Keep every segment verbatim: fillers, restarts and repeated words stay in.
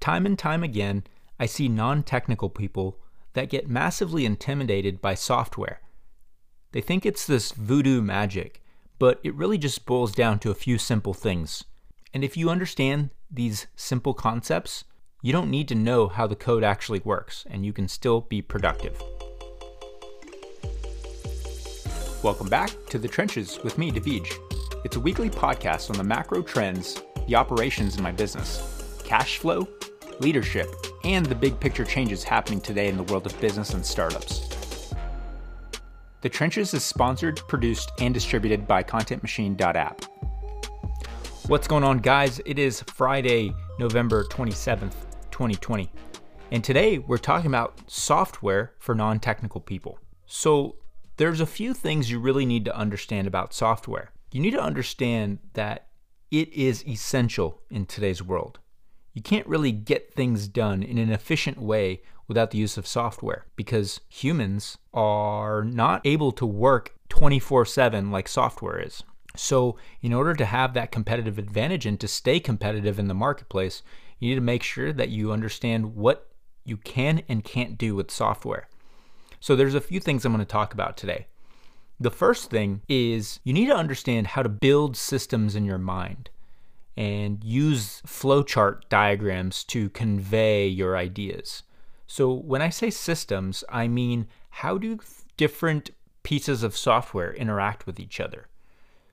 Time and time again, I see non-technical people that get massively intimidated by software. They think it's this voodoo magic, but it really just boils down to a few simple things. And if you understand these simple concepts, you don't need to know how the code actually works, and you can still be productive. Welcome back to The Trenches with me, Divij. It's a weekly podcast on the macro trends, the operations in my business, cash flow, leadership, and the big picture changes happening today in the world of business and startups. The Trenches is sponsored, produced, and distributed by content machine dot app. What's going on, guys? It is Friday, November twenty-seventh, twenty twenty. And today we're talking about software for non-technical people. So there's a few things you really need to understand about software. You need to understand that it is essential in today's world. You can't really get things done in an efficient way without the use of software, because humans are not able to work twenty-four seven like software is. So in order to have that competitive advantage and to stay competitive in the marketplace, you need to make sure that you understand what you can and can't do with software. So there's a few things I'm going to talk about today. The first thing is you need to understand how to build systems in your mind and use flowchart diagrams to convey your ideas. So when I say systems, I mean how do different pieces of software interact with each other?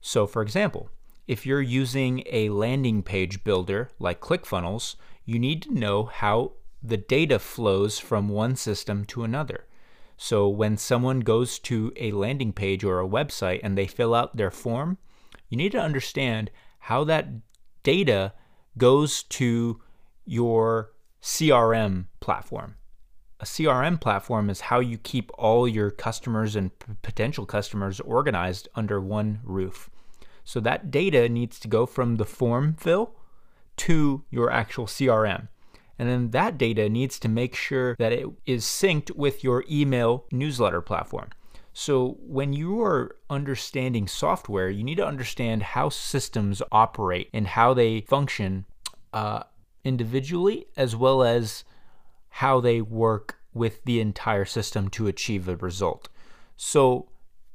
So for example, if you're using a landing page builder like ClickFunnels, you need to know how the data flows from one system to another. So when someone goes to a landing page or a website and they fill out their form, you need to understand how that data goes to your C R M platform. A C R M platform is how you keep all your customers and p- potential customers organized under one roof. So that data needs to go from the form fill to your actual C R M. And then that data needs to make sure that it is synced with your email newsletter platform. So when you are understanding software, you need to understand how systems operate and how they function uh, individually, as well as how they work with the entire system to achieve a result. So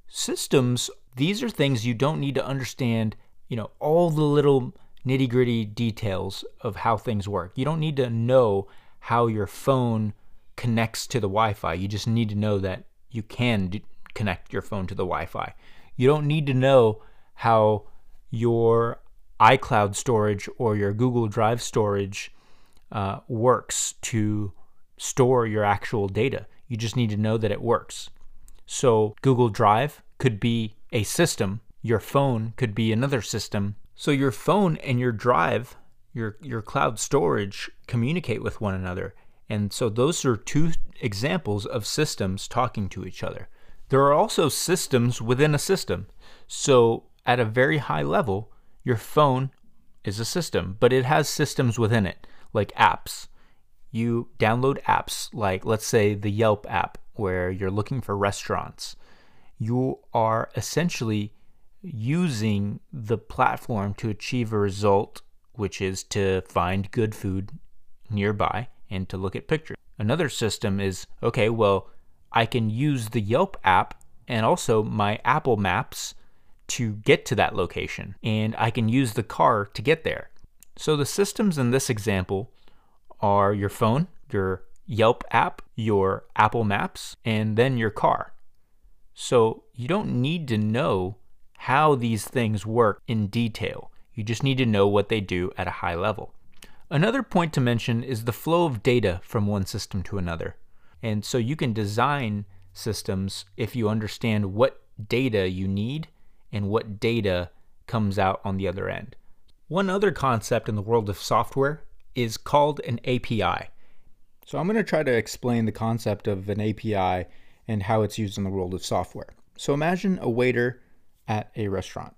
systems, these are things you don't need to understand, you know, all the little nitty-gritty details of how things work. You don't need to know how your phone connects to the Wi-Fi. You just need to know that you can do connect your phone to the Wi-Fi. You don't need to know how your iCloud storage or your Google Drive storage uh, works to store your actual data. You just need to know that it works. So Google Drive could be a system. Your phone could be another system. So your phone and your drive, your, your cloud storage, communicate with one another. And so those are two examples of systems talking to each other. There are also systems within a system. So at a very high level, your phone is a system, but it has systems within it, like apps. You download apps like, let's say, the Yelp app, where you're looking for restaurants. You are essentially using the platform to achieve a result, which is to find good food nearby and to look at pictures. Another system is, okay, well, I can use the Yelp app and also my Apple Maps to get to that location, and I can use the car to get there. So the systems in this example are your phone, your Yelp app, your Apple Maps, and then your car. So you don't need to know how these things work in detail. You just need to know what they do at a high level. Another point to mention is the flow of data from one system to another. And so you can design systems if you understand what data you need and what data comes out on the other end. One other concept in the world of software is called an A P I. So I'm going to try to explain the concept of an A P I and how it's used in the world of software. So imagine a waiter at a restaurant.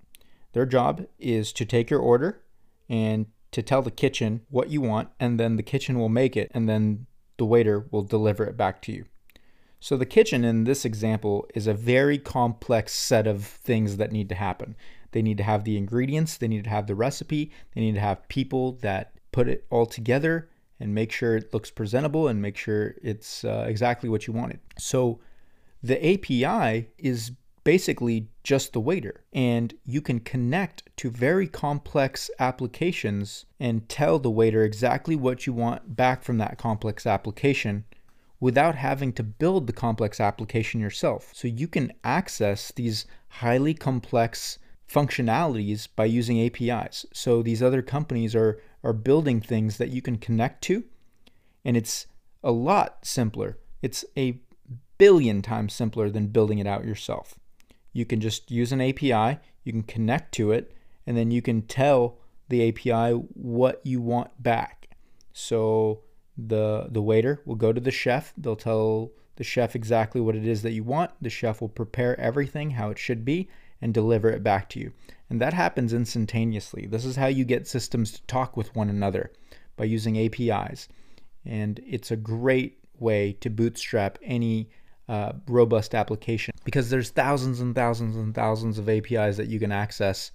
Their job is to take your order and to tell the kitchen what you want, and then the kitchen will make it, and then the waiter will deliver it back to you. So the kitchen in this example is a very complex set of things that need to happen. They need to have the ingredients, they need to have the recipe, they need to have people that put it all together, and make sure it looks presentable and make sure it's uh, exactly what you wanted. So the A P I is basically just the waiter, and you can connect to very complex applications and tell the waiter exactly what you want back from that complex application without having to build the complex application yourself. So you can access these highly complex functionalities by using A P Is. So these other companies are, are building things that you can connect to, and it's a lot simpler. It's a billion times simpler than building it out yourself. You can just use an A P I, you can connect to it, and then you can tell the A P I what you want back. So the the waiter will go to the chef, they'll tell the chef exactly what it is that you want, the chef will prepare everything how it should be and deliver it back to you. And that happens instantaneously. This is how you get systems to talk with one another, by using A P Is. And it's a great way to bootstrap any Uh, robust application, because there's thousands and thousands and thousands of A P Is that you can access,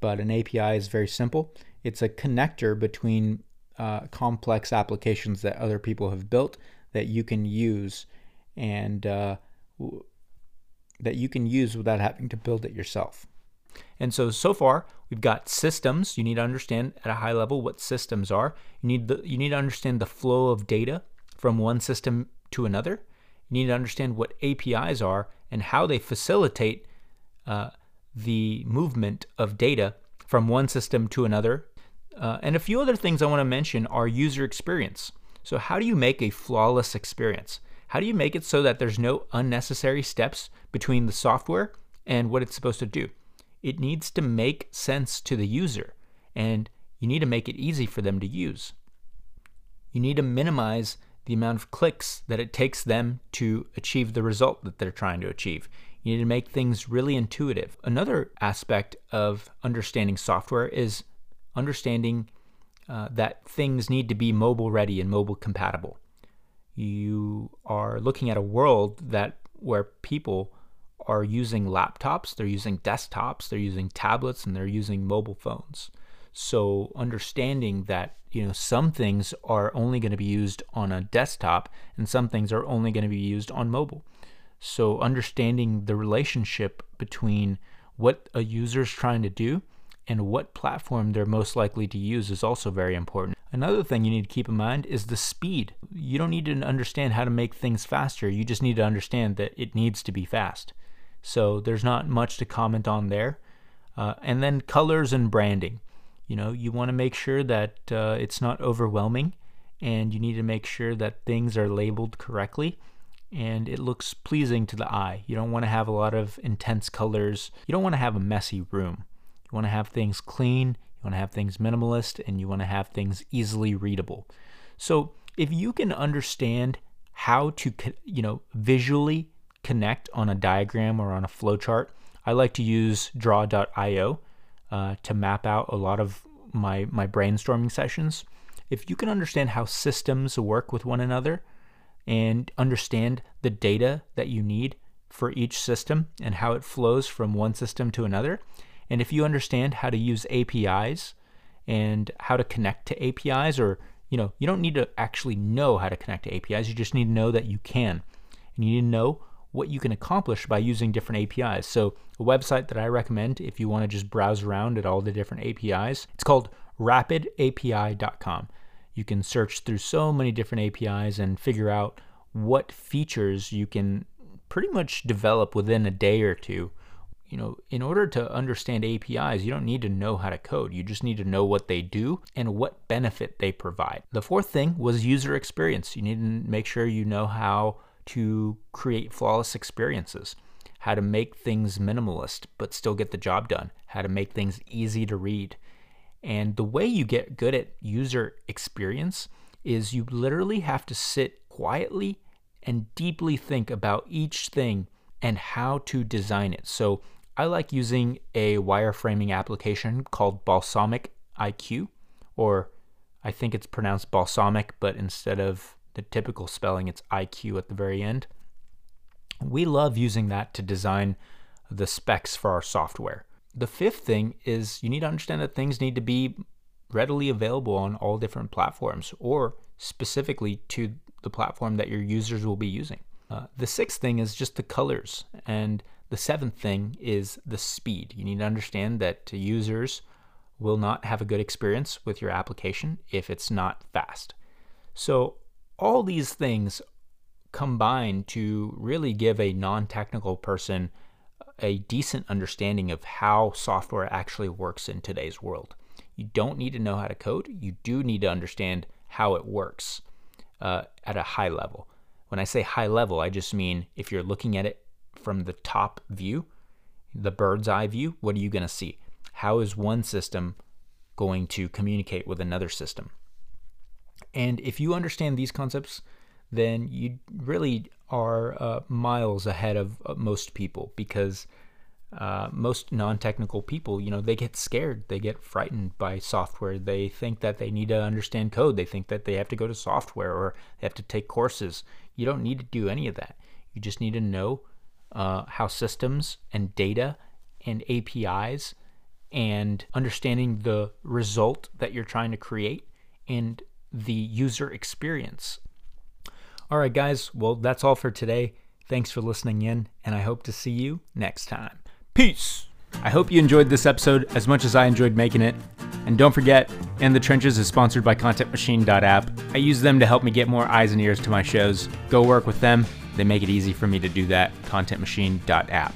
but an A P I is very simple. It's a connector between uh, complex applications that other people have built that you can use and uh, w- that you can use without having to build it yourself. And so, so far, we've got systems. You need to understand at a high level what systems are. You need the, you need to understand the flow of data from one system to another. You need to understand what A P Is are and how they facilitate uh, the movement of data from one system to another. Uh, and a few other things I want to mention are user experience. So how do you make a flawless experience? How do you make it so that there's no unnecessary steps between the software and what it's supposed to do? It needs to make sense to the user, and you need to make it easy for them to use. You need to minimize the amount of clicks that it takes them to achieve the result that they're trying to achieve. You need to make things really intuitive. Another aspect of understanding software is understanding uh, that things need to be mobile ready and mobile compatible. You are looking at a world that where people are using laptops, they're using desktops, they're using tablets, and they're using mobile phones. So understanding that, you know, some things are only going to be used on a desktop and some things are only going to be used on mobile. So understanding the relationship between what a user is trying to do and what platform they're most likely to use is also very important. Another thing you need to keep in mind is the speed. You don't need to understand how to make things faster. You just need to understand that it needs to be fast. So there's not much to comment on there. Uh, and then colors and branding. You know, you want to make sure that uh, it's not overwhelming, and you need to make sure that things are labeled correctly and it looks pleasing to the eye. You don't want to have a lot of intense colors. You don't want to have a messy room. You want to have things clean, you want to have things minimalist, and you want to have things easily readable. So if you can understand how to, you know, visually connect on a diagram or on a flowchart, I like to use draw dot i o. Uh, to map out a lot of my, my brainstorming sessions. If you can understand how systems work with one another and understand the data that you need for each system and how it flows from one system to another, and if you understand how to use A P Is and how to connect to A P Is, or, you know, you don't need to actually know how to connect to A P Is, you just need to know that you can. And you need to know what you can accomplish by using different A P Is. So a website that I recommend if you want to just browse around at all the different A P Is, it's called rapid A P I dot com. You can search through so many different A P Is and figure out what features you can pretty much develop within a day or two. You know, in order to understand A P Is, you don't need to know how to code. You just need to know what they do and what benefit they provide. The fourth thing was user experience. You need to make sure you know how to create flawless experiences, how to make things minimalist but still get the job done, how to make things easy to read. And the way you get good at user experience is you literally have to sit quietly and deeply think about each thing and how to design it. So I like using a wireframing application called Balsamic I Q, or I think it's pronounced Balsamic, but instead of the typical spelling, it's I Q at the very end. We love using that to design the specs for our software. The fifth thing is you need to understand that things need to be readily available on all different platforms, or specifically to the platform that your users will be using. Uh, the sixth thing is just the colors. And the seventh thing is the speed. You need to understand that users will not have a good experience with your application if it's not fast. So all these things combine to really give a non-technical person a decent understanding of how software actually works in today's world. You don't need to know how to code. You do need to understand how it works uh, at a high level. When I say high level, I just mean if you're looking at it from the top view, the bird's eye view, what are you going to see? How is one system going to communicate with another system? And if you understand these concepts, then you really are uh, miles ahead of most people, because uh, most non-technical people, you know, they get scared, they get frightened by software. They think that they need to understand code. They think that they have to go to software or they have to take courses. You don't need to do any of that. You just need to know uh, how systems and data and A P Is and understanding the result that you're trying to create and the user experience. All right, guys, well, that's all for today. Thanks for listening in, and I hope to see you next time. Peace. I hope you enjoyed this episode as much as I enjoyed making it. And don't forget, In The Trenches is sponsored by content machine dot app. I use them to help me get more eyes and ears to my shows. Go work with them. They make it easy for me to do that, content machine dot app.